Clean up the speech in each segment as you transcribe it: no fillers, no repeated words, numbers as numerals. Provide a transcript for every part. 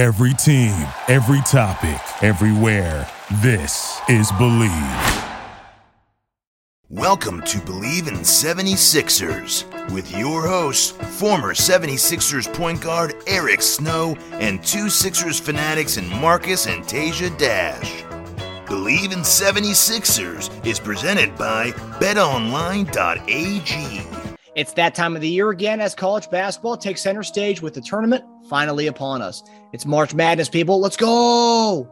Every team, every topic, everywhere. This is Believe. Welcome to Believe in 76ers with your hosts, former 76ers point guard Eric Snow and two Sixers fanatics in Marcus and Tasia Dash. Believe in 76ers is presented by BetOnline.ag. It's that time of the year again as college basketball takes center stage with the tournament finally upon us. It's March Madness, people. Let's go!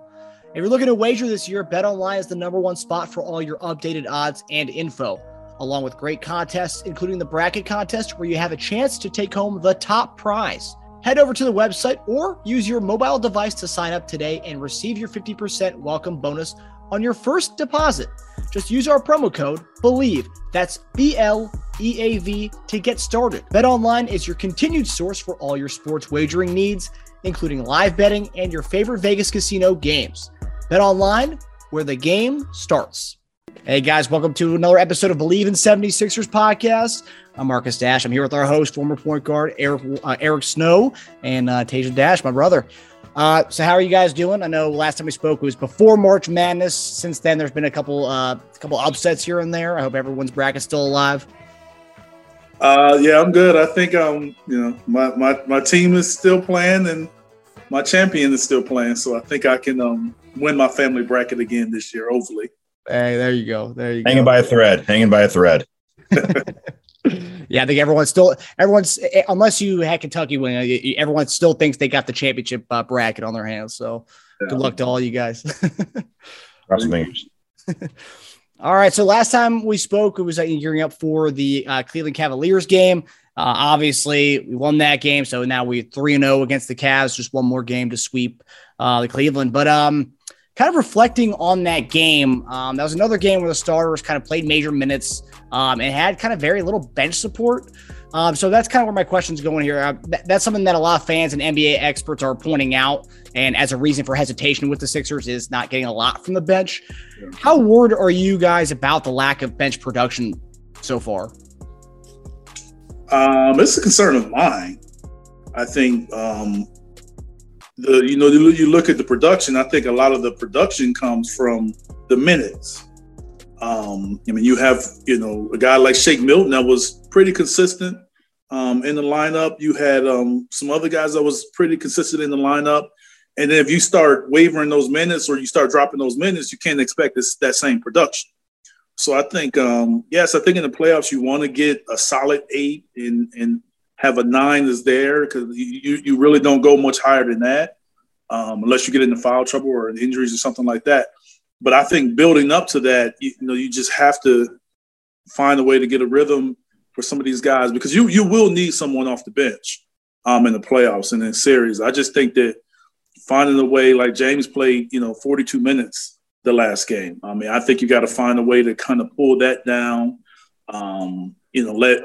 If you're looking to wager this year, BetOnline is the number one spot for all your updated odds and info, along with great contests, including the bracket contest, where you have a chance to take home the top prize. Head over to the website or use your mobile device to sign up today and receive your 50% welcome bonus on your first deposit. Just use our promo code BELIEVE, that's BLEAV, to get started. BetOnline is your continued source for all your sports wagering needs, including live betting and your favorite Vegas casino games. BetOnline, where the game starts. Hey guys, welcome to another episode of Believe in 76ers podcast. I'm Marcus Dash. I'm here with our host, former point guard Eric Snow, and Tasia Dash, my brother. So how are you guys doing? I know last time we spoke was before March Madness. Since then, there's been a couple upsets here and there. I hope everyone's bracket's still alive. Yeah, I'm good. I think my team is still playing and my champion is still playing, so I think I can win my family bracket again this year, hopefully. Hey, there you go. Hanging by a thread. Yeah, I think everyone's unless you had Kentucky win, everyone still thinks they got the championship bracket on their hands. So Good luck to all you guys. Cross fingers. All right. So last time we spoke, it was gearing up for the Cleveland Cavaliers game. Obviously, we won that game. So now we're 3-0 against the Cavs. Just one more game to sweep the Cleveland. But kind of reflecting on that game, that was another game where the starters kind of played major minutes and had kind of very little bench support. So that's kind of where my question's going here. That's something that a lot of fans and NBA experts are pointing out, and as a reason for hesitation with the Sixers is not getting a lot from the bench. Yeah. How worried are you guys about the lack of bench production so far? It's a concern of mine. I think you look at the production. I think a lot of the production comes from the minutes. You have a guy like Shake Milton that was pretty consistent in the lineup. You had some other guys that was pretty consistent in the lineup. And then if you start wavering those minutes or you start dropping those minutes, you can't expect that same production. So I think, I think in the playoffs you want to get a solid 8 and have a 9 is there, because you really don't go much higher than that unless you get into foul trouble or injuries or something like that. But I think building up to that, you just have to find a way to get a rhythm for some of these guys, because you will need someone off the bench in the playoffs and in series. I just think that finding a way, like James played, 42 minutes the last game. I mean, I think you got to find a way to kind of pull that down. Let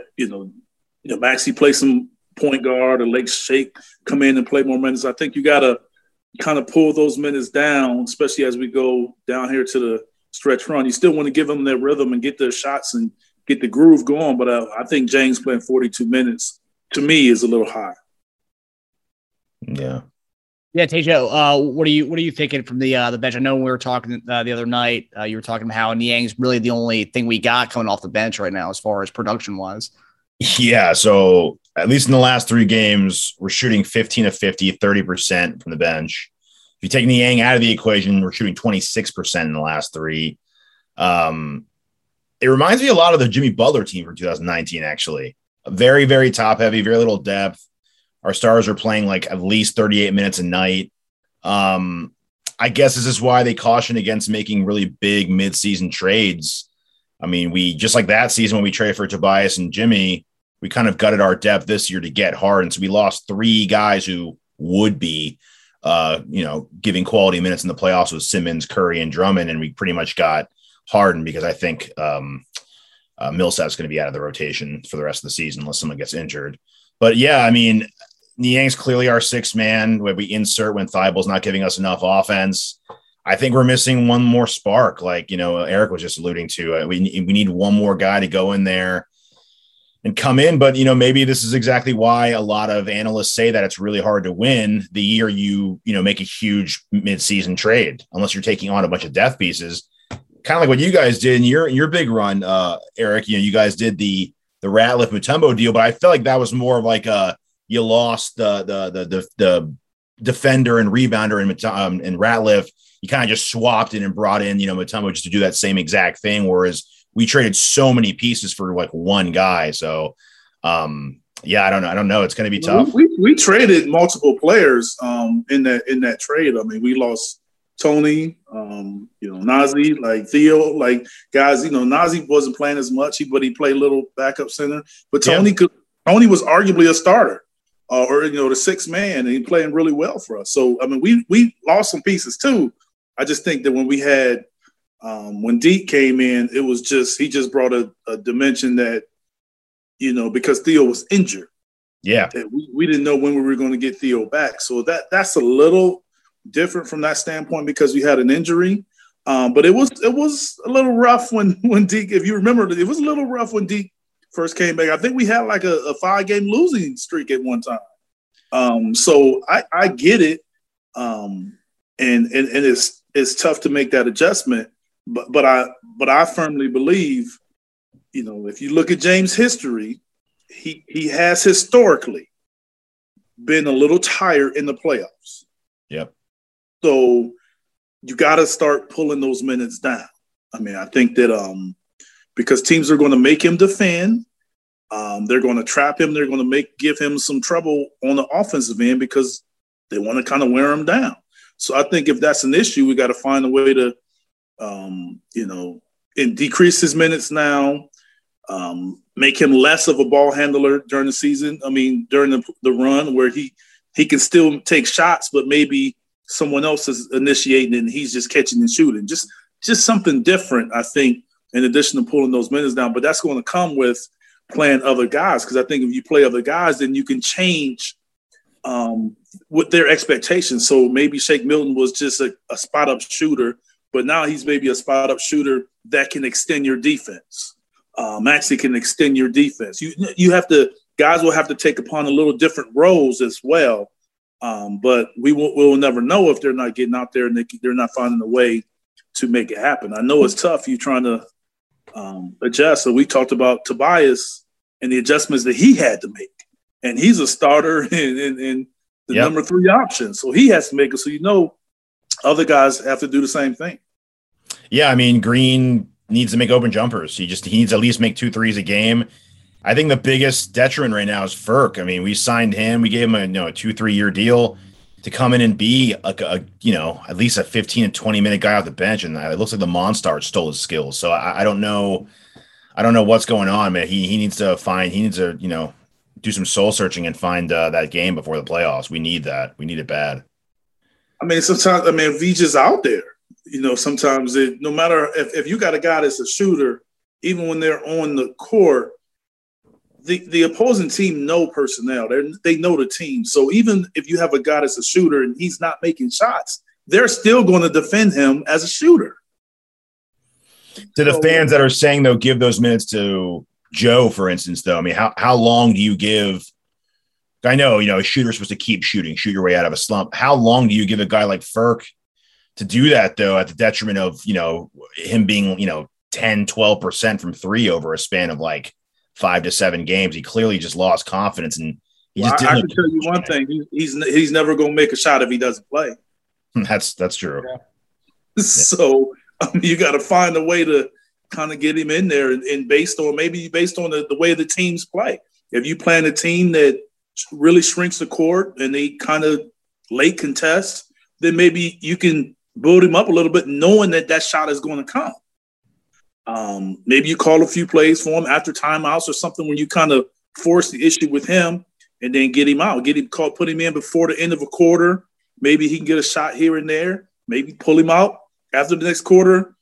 Maxey play some point guard or let Shake come in and play more minutes. I think you got to kind of pull those minutes down, especially as we go down here to the stretch run. You still want to give them their rhythm and get their shots and get the groove going. But I think James playing 42 minutes to me is a little high. Yeah. Yeah, Tejo, what are you thinking from the bench? I know we were talking the other night. You were talking about how Niang's really the only thing we got coming off the bench right now as far as production-wise. Yeah, so at least in the last 3 games, we're shooting 15 of 50, 30% from the bench. If you take Niang out of the equation, we're shooting 26% in the last 3. It reminds me a lot of the Jimmy Butler team from 2019, actually. Very, very top-heavy, very little depth. Our stars are playing like at least 38 minutes a night. I guess this is why they caution against making really big midseason trades. I mean, we just like that season when we traded for Tobias and Jimmy, we kind of gutted our depth this year to get Harden. So we lost 3 guys who would be, giving quality minutes in the playoffs with Simmons, Curry, and Drummond. And we pretty much got Harden because I think Millsap's going to be out of the rotation for the rest of the season unless someone gets injured. But yeah, I mean, Niang's clearly our 6th man where we insert when Thybulle's not giving us enough offense. I think we're missing one more spark. Like, Eric was just alluding to, we need one more guy to go in there and come in. But, you know, maybe this is exactly why a lot of analysts say that it's really hard to win the year you make a huge midseason trade, unless you're taking on a bunch of death pieces, kind of like what you guys did in your big run, Eric. You know, you guys did the Ratliff Mutombo deal, but I feel like that was more of like you lost the defender and rebounder in Ratliff. You kind of just swapped it and brought in, Mutombo just to do that same exact thing. Whereas we traded so many pieces for like one guy. So, yeah, I don't know. It's going to be tough. We traded multiple players in that trade. I mean, we lost Tony, Nazi, like Theo, like guys, Nazi wasn't playing as much, but he played little backup center. But Tony Tony was arguably a starter or the sixth man, and he playing really well for us. So, I mean, we lost some pieces too. I just think that when we had when Deke came in, it was he brought a dimension that, because Theo was injured. Yeah. That we didn't know when we were going to get Theo back. So that's a little different from that standpoint because we had an injury. But it was a little rough when Deke, if you remember, it was a little rough when Deke first came back. I think we had like a 5-game losing streak at one time. So I get it. And it's tough to make that adjustment. But I firmly believe, if you look at James' history, he has historically been a little tired in the playoffs. Yep. So you got to start pulling those minutes down. I mean, I think that because teams are going to make him defend, they're going to trap him, they're going to give him some trouble on the offensive end because they want to kind of wear him down. So I think if that's an issue, we got to find a way to and decrease his minutes now, make him less of a ball handler during the season. I mean, during the run where he can still take shots, but maybe someone else is initiating and he's just catching and shooting. Just something different, I think, in addition to pulling those minutes down. But that's going to come with playing other guys, because I think if you play other guys, then you can change with their expectations. So maybe Shake Milton was just a spot-up shooter, but now he's maybe a spot-up shooter that can extend your defense. Maxey can extend your defense. You have to – guys will have to take upon a little different roles as well, but we'll never know if they're not getting out there and they're not finding a way to make it happen. I know it's tough. You're trying to adjust. So we talked about Tobias and the adjustments that he had to make, and he's a starter and the number 3 option. So he has to make it. So other guys have to do the same thing. Yeah, I mean, Green needs to make open jumpers. He needs to at least make 2 threes a game. I think the biggest detriment right now is Furk. I mean, we signed him. We gave him a 2-3 year deal to come in and be at least a 15 and 20 minute guy off the bench. And it looks like the Monster stole his skills. So I don't know what's going on, man. He needs to do some soul searching and find that game before the playoffs. We need that. We need it bad. I mean, sometimes, if he's just out there, sometimes no matter if you got a guy that's a shooter, even when they're on the court, the opposing team know personnel. They know the team. So even if you have a guy that's a shooter and he's not making shots, they're still going to defend him as a shooter. To the fans that are saying, though, give those minutes to Joe, for instance, though, I mean, how long do you give? I know, a shooter's supposed to keep shooting, shoot your way out of a slump. How long do you give a guy like Furk to do that, though, at the detriment of, him being, 10, 12% from 3 over a span of like 5 to 7 games? He clearly just lost confidence. And I can tell you one thing. He's never going to make a shot if he doesn't play. That's true. Yeah. So you got to find a way to kind of get him in there and based on the way the teams play. If you plan a team that really shrinks the court and they kind of late contest, then maybe you can build him up a little bit knowing that shot is going to come. Maybe you call a few plays for him after timeouts or something when you kind of force the issue with him and then get him out, put him in before the end of a quarter. Maybe he can get a shot here and there, maybe pull him out after the next quarter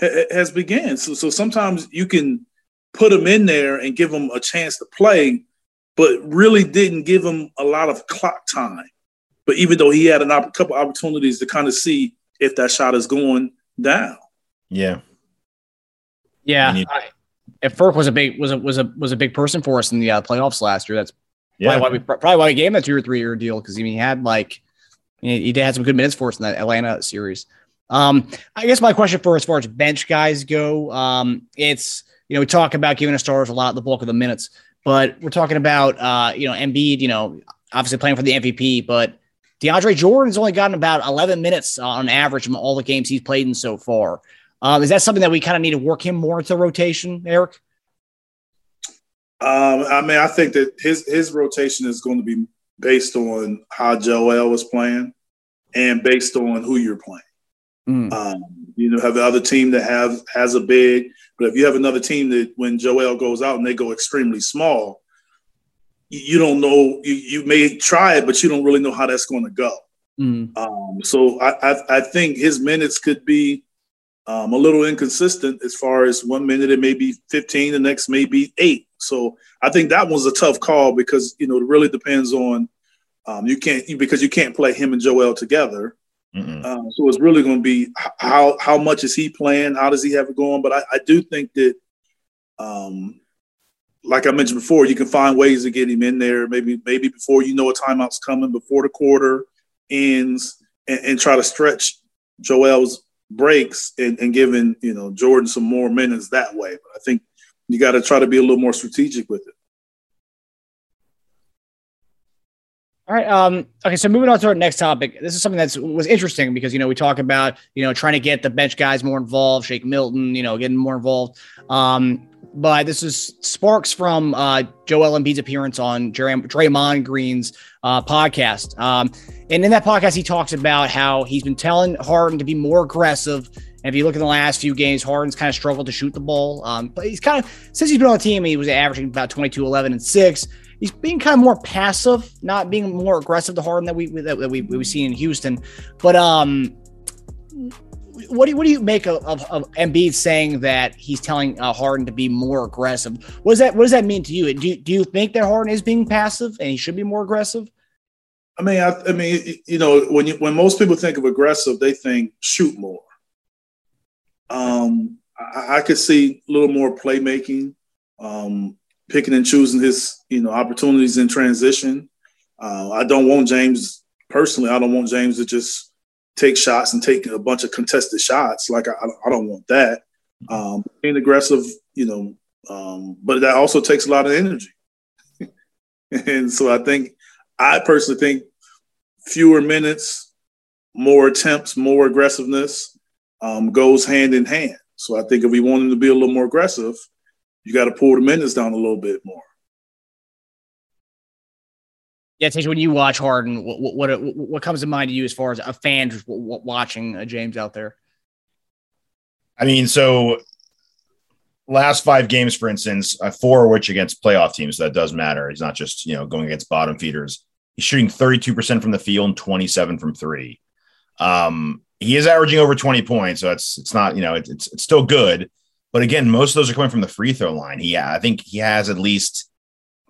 has begun. So sometimes you can put him in there and give him a chance to play, but really didn't give him a lot of clock time. But even though he had a couple opportunities to kind of see if that shot is going down. Yeah. Yeah. if Furk was a big person for us in the playoffs last year, that's probably why we gave him that 2 or 3 year deal, because I mean, he had some good minutes for us in that Atlanta series. I guess my question for as far as bench guys go, it's, you know, we talk about giving the stars a lot, the bulk of the minutes, but we're talking about, Embiid, obviously playing for the MVP, but DeAndre Jordan's only gotten about 11 minutes on average from all the games he's played in so far. Is that something that we kind of need to work him more into the rotation, Eric? I mean, I think that his rotation is going to be based on how Joel was playing and based on who you're playing. Have the other team that has a big, but if you have another team that when Joel goes out and they go extremely small, you don't know, you may try it, but you don't really know how that's going to go. So I think his minutes could be a little inconsistent as far as 1 minute it may be 15, the next may be 8. So I think that one's a tough call because, it really depends on because you can't play him and Joel together. So it's really going to be how much is he playing? How does he have it going? But I do think that, like I mentioned before, you can find ways to get him in there. Maybe before a timeout's coming, before the quarter ends, and try to stretch Joel's breaks and giving Jordan some more minutes that way. But I think you got to try to be a little more strategic with it. All right. Okay. So moving on to our next topic, this is something that was interesting because, we talk about, trying to get the bench guys more involved, Shake Milton, getting more involved. But this is sparks from Joel Embiid's appearance on Draymond Green's podcast. And in that podcast, he talks about how he's been telling Harden to be more aggressive. And if you look at the last few games, Harden's kind of struggled to shoot the ball. But he's kind of, since he's been on the team, he was averaging about 22, 11 and 6. He's being kind of more passive, not being more aggressive to Harden that we've seen in Houston. But what do you make of Embiid saying that he's telling Harden to be more aggressive? What does that mean to you? Do you think that Harden is being passive and he should be more aggressive? I mean, when most people think of aggressive, they think shoot more. I could see a little more playmaking. Picking and choosing his, opportunities in transition. I don't want James to just take shots and take a bunch of contested shots. Like I don't want that. Being aggressive, but that also takes a lot of energy. And so I personally think fewer minutes, more attempts, more aggressiveness goes hand in hand. So I think if we want him to be a little more aggressive, you got to pull the minutes down a little bit more. Yeah, Tasia, when you watch Harden, what comes to mind to you as far as a fan watching James out there? I mean, so last 5 games, for instance, 4 of which against playoff teams, so that does matter. He's not just, going against bottom feeders. He's shooting 32% from the field and 27% from 3. He is averaging over 20 points, so it's not, it's still good. But again, most of those are coming from the free throw line. I think he has at least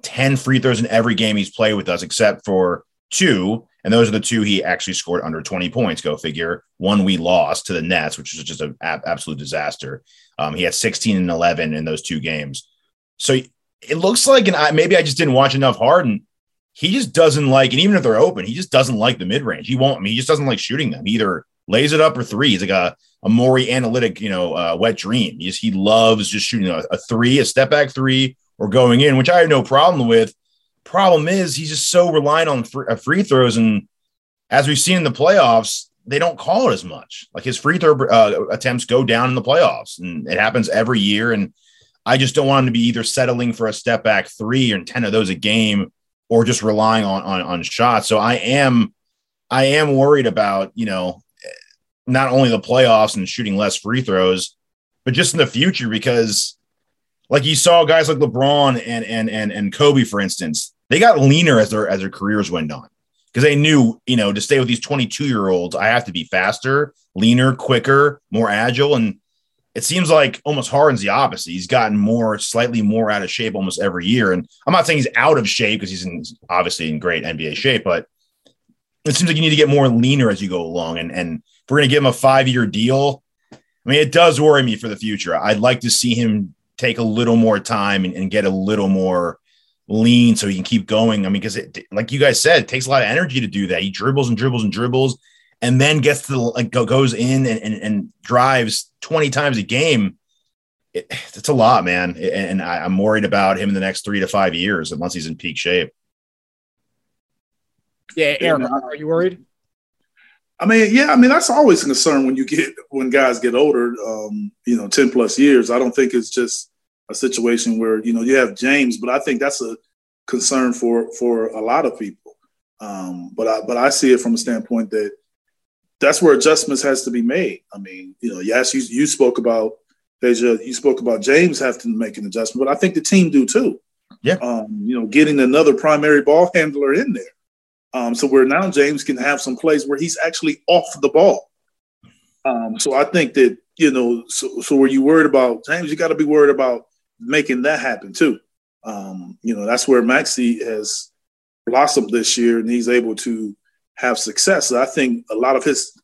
10 free throws in every game he's played with us, except for 2. And those are the 2 he actually scored under 20 points. Go figure. 1 we lost to the Nets, which was just an absolute disaster. He had 16 and 11 in those 2 games. So it looks like, maybe I just didn't watch enough Harden. He just doesn't like, and even if they're open, he just doesn't like the mid range. He just doesn't like shooting them. He either lays it up or 3. He's like a Morey analytic, wet dream. He loves just shooting a 3, a step back 3, or going in, which I have no problem with. Problem is he's just so reliant on free throws, and as we've seen in the playoffs, they don't call it as much. Like his free throw attempts go down in the playoffs, and it happens every year. And I just don't want him to be either settling for a step back 3 or 10 of those a game, or just relying on shots. So I am worried about not only the playoffs and shooting less free throws, but just in the future, because like you saw guys like LeBron and Kobe, for instance, they got leaner as their careers went on, because they knew, to stay with these 22-year-olds, I have to be faster, leaner, quicker, more agile. And it seems like almost Harden's the opposite. He's gotten slightly more out of shape almost every year. And I'm not saying he's out of shape, because he's obviously in great NBA shape, but it seems like you need to get more leaner as you go along. And if we're going to give him a 5-year deal, I mean, it does worry me for the future. I'd like to see him take a little more time and get a little more lean so he can keep going. I mean, because like you guys said, it takes a lot of energy to do that. He dribbles and dribbles and dribbles and then gets to the, like, goes in and drives 20 times a game. It's a lot, man. And I'm worried about him in the next 3 to 5 years unless he's in peak shape. Yeah. Eric, are you worried? I mean, that's always a concern when guys get older, 10 plus years. I don't think it's just a situation where, you have James, but I think that's a concern for a lot of people. But I see it from a standpoint that that's where adjustments has to be made. I mean, yes, you spoke about Tasia, you spoke about James having to make an adjustment, but I think the team do too. Yeah. Getting another primary ball handler in there. So where now James can have some plays where he's actually off the ball. So I think that, so were you worried about James? You got to be worried about making that happen too. That's where Maxey has blossomed this year and he's able to have success. So I think a lot of his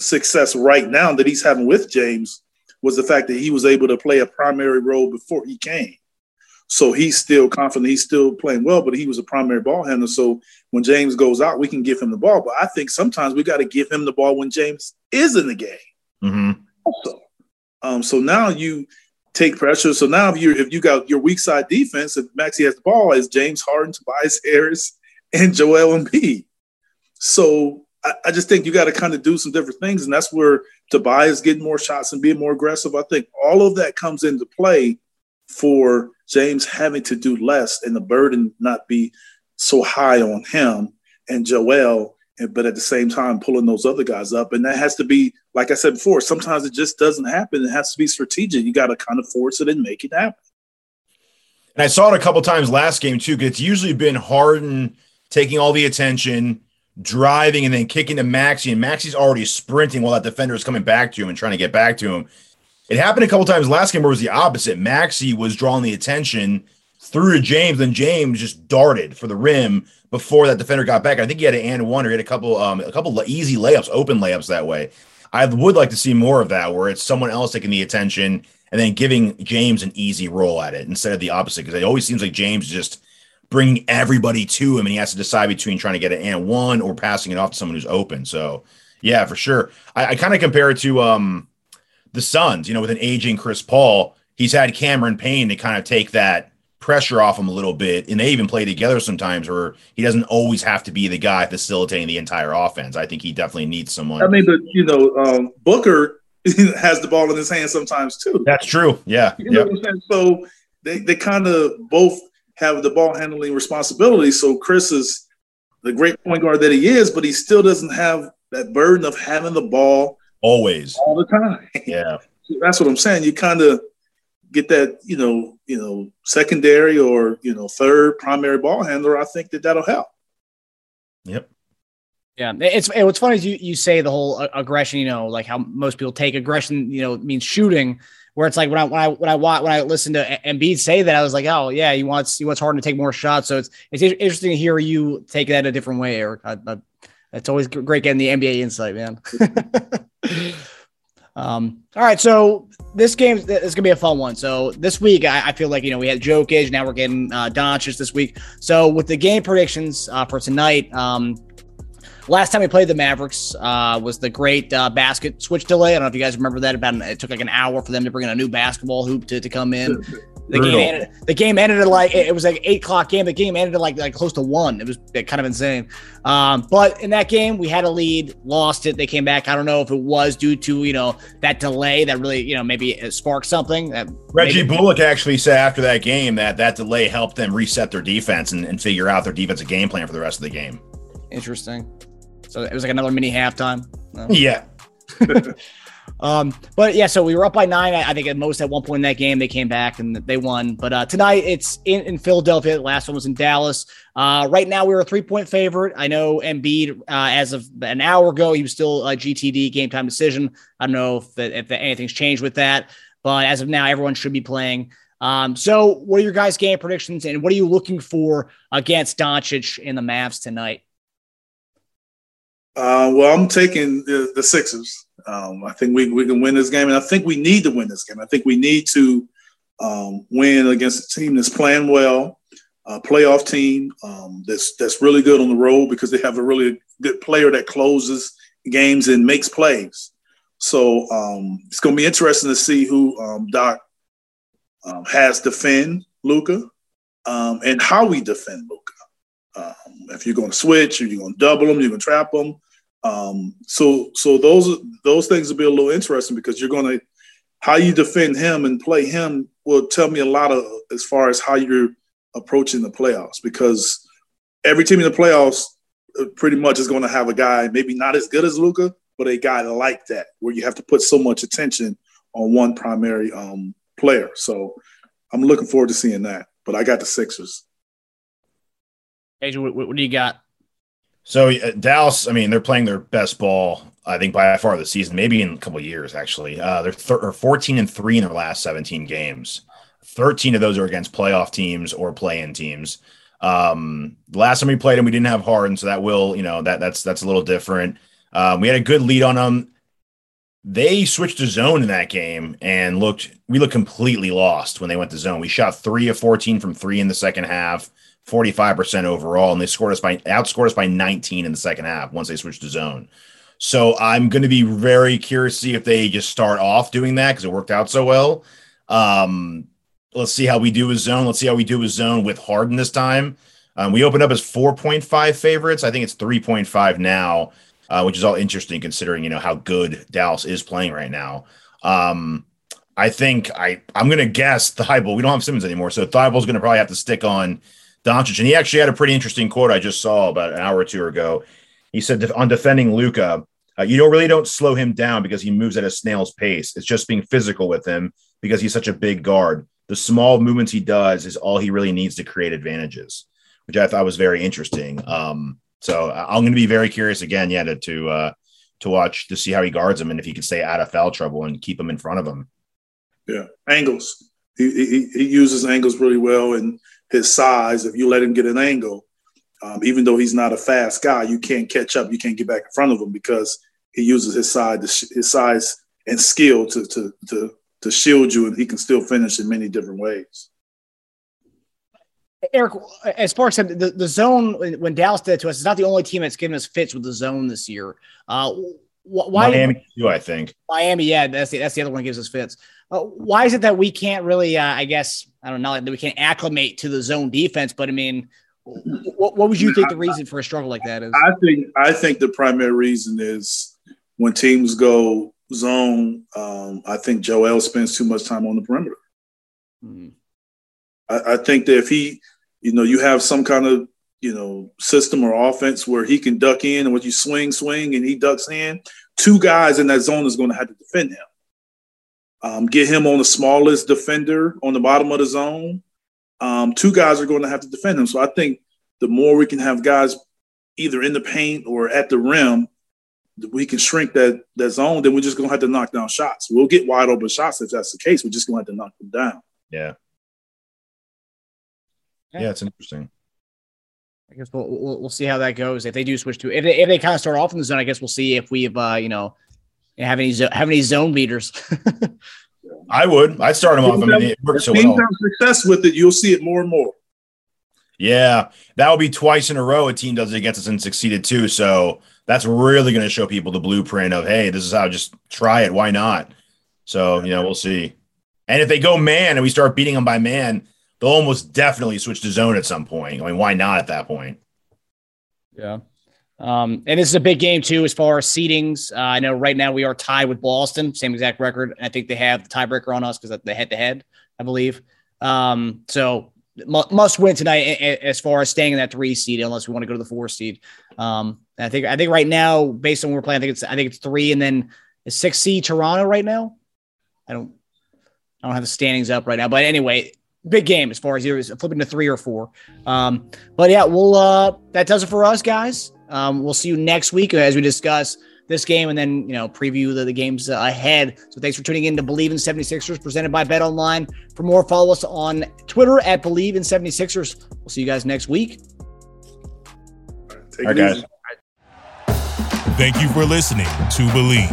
success right now that he's having with James was the fact that he was able to play a primary role before he came. So he's still confident. He's still playing well, but he was a primary ball handler. So when James goes out, we can give him the ball. But I think sometimes we got to give him the ball when James is in the game. Mm-hmm. Also, so now you take pressure. So now if you got your weak side defense, if Maxey has the ball, is James Harden, Tobias Harris, and Joel Embiid. So I just think you got to kind of do some different things, and that's where Tobias getting more shots and being more aggressive. I think all of that comes into play for James having to do less and the burden not be so high on him and Joel, but at the same time pulling those other guys up. And that has to be, like I said before, sometimes it just doesn't happen. It has to be strategic. You got to kind of force it and make it happen. And I saw it a couple times last game too, because it's usually been Harden taking all the attention, driving, and then kicking to Maxey. And Maxey's already sprinting while that defender is coming back to him and trying to get back to him. It happened a couple times last game where it was the opposite. Maxey was drawing the attention through to James, and James just darted for the rim before that defender got back. I think he had an and one, or he had a couple easy layups, open layups that way. I would like to see more of that, where it's someone else taking the attention and then giving James an easy roll at it instead of the opposite, because it always seems like James just bringing everybody to him, and he has to decide between trying to get an and one or passing it off to someone who's open. So, yeah, for sure. I kind of compare it to the Suns, with an aging Chris Paul. He's had Cameron Payne to kind of take that pressure off him a little bit, and they even play together sometimes where he doesn't always have to be the guy facilitating the entire offense. I think he definitely needs someone. I mean, but, Booker has the ball in his hand sometimes too. That's true, yeah. What I'm saying? So they kind of both have the ball handling responsibility. So Chris is the great point guard that he is, but he still doesn't have that burden of having the ball always, all the time. Yeah, that's what I'm saying. You kind of get that, secondary or third primary ball handler. I think that'll help. Yep. Yeah, what's funny is you say the whole aggression. Like how most people take aggression, means shooting. Where it's like when I listened to Embiid say that, I was like, oh yeah, he wants Harden to take more shots. So it's interesting to hear you take that a different way, Eric. It's always great getting the NBA insight, man. All right, so this game is going to be a fun one. So this week, I feel like, we had Jokic, now we're getting Doncic this week. So with the game predictions for tonight, last time we played the Mavericks was the great basket switch delay. I don't know if you guys remember that. It took like an hour for them to bring in a new basketball hoop to come in. The game ended at it was like 8 o'clock game. The game ended at like close to 1. It was kind of insane. But in that game, we had a lead, lost it. They came back. I don't know if it was due to, that delay that really, maybe sparked something. Reggie Bullock actually said after that game that delay helped them reset their defense and figure out their defensive game plan for the rest of the game. Interesting. So it was like another mini halftime. No. Yeah. But yeah, so we were up by 9. I think at most at one point in that game, they came back and they won. But tonight it's in Philadelphia. The last one was in Dallas. Right now we're a 3-point favorite. I know Embiid, as of an hour ago, he was still a GTD, game time decision. I don't know if anything's changed with that, but as of now, everyone should be playing. So what are your guys' game predictions and what are you looking for against Doncic in the Mavs tonight? Well, I'm taking the Sixers. I think we can win this game, and I think we need to win this game. I think we need to win against a team that's playing well, a playoff team that's really good on the road because they have a really good player that closes games and makes plays. So it's going to be interesting to see who Doc has defend Luka and how we defend Luka. If you're going to switch, if you're going to double them, you're going to trap them. So those things will be a little interesting because you're going to how you defend him and play him will tell me a lot of as far as how you're approaching the playoffs, because every team in the playoffs pretty much is going to have a guy maybe not as good as Luka, but a guy like that where you have to put so much attention on one primary player. So I'm looking forward to seeing that. But I got the Sixers. Adrian, what do you got? So Dallas, I mean, they're playing their best ball, I think, by far this season, maybe in a couple of years, actually. They're 14-3 in their last 17 games. 13 of those are against playoff teams or play-in teams. Last time we played them, we didn't have Harden, so that will, you know, that's a little different. We had a good lead on them. They switched to zone in that game and we looked completely lost when they went to zone. We shot 3 of 14 from three in the second half. 45% overall, and they outscored us by 19 in the second half once they switched to zone. So I'm going to be very curious to see if they just start off doing that because it worked out so well. Let's see how we do with zone. Let's see how we do with zone with Harden this time. We opened up as 4.5 favorites. I think it's 3.5 now, which is all interesting considering, you know, how good Dallas is playing right now. I think I'm going to guess Thybulle. We don't have Simmons anymore, so Thybulle's going to probably have to stick on Doncic, and he actually had a pretty interesting quote I just saw about an hour or two ago. He said on defending Luka, you don't slow him down because he moves at a snail's pace. It's just being physical with him because he's such a big guard. The small movements he does is all he really needs to create advantages, which I thought was very interesting. So I'm going to be very curious again, to watch to see how he guards him and if he can stay out of foul trouble and keep him in front of him. Yeah, angles. He uses angles really well and. His size, if you let him get an angle, even though he's not a fast guy, you can't catch up. You can't get back in front of him because he uses his size and skill to shield you, and he can still finish in many different ways. Eric, as far as the zone, when Dallas did it to us, it's not the only team that's given us fits with the zone this year. Why Miami too, I think. Miami, yeah, that's the other one that gives us fits. Why is it that we can't really, that we can't acclimate to the zone defense, but I mean, what would you think the reason for a struggle like that is? I think the primary reason is when teams go zone, I think Joel spends too much time on the perimeter. Mm-hmm. I think that if he, you have some kind of, system or offense where he can duck in and when you swing and he ducks in, two guys in that zone is going to have to defend him. Get him on the smallest defender on the bottom of the zone. Two guys are going to have to defend him. So I think the more we can have guys either in the paint or at the rim, we can shrink that zone. Then we're just going to have to knock down shots. We'll get wide open shots if that's the case. We're just going to have to knock them down. Yeah. Yeah, it's interesting. I guess we'll see how that goes. If they do switch to if they kind of start off in the zone, I guess we'll see if we've have any zone beaters. I'd start them off. I mean, it works so well. Success with it, you'll see it more and more. Yeah, that will be twice in a row a team does it against us and succeeded too. So that's really going to show people the blueprint of, hey, this is how. Just try it. Why not? So we'll see. And if they go man and we start beating them by man, they'll almost definitely switch to zone at some point. I mean, why not at that point? Yeah. And this is a big game, too, as far as seedings. I know right now we are tied with Boston, same exact record. I think they have the tiebreaker on us because they head-to-head, I believe. So must win tonight as far as staying in that 3 seed, unless we want to go to the 4 seed. I think right now, based on what we're playing, I think it's 3, and then is 6 seed Toronto right now. I don't have the standings up right now, but anyway. Big game as far as either flipping to 3 or 4. But yeah, that does it for us, guys. We'll see you next week as we discuss this game and then, preview the games ahead. So thanks for tuning in to Believe in 76ers presented by Bet Online. For more, follow us on Twitter at Believe in 76ers. We'll see you guys next week. All right, guys. Thank you for listening to Believe.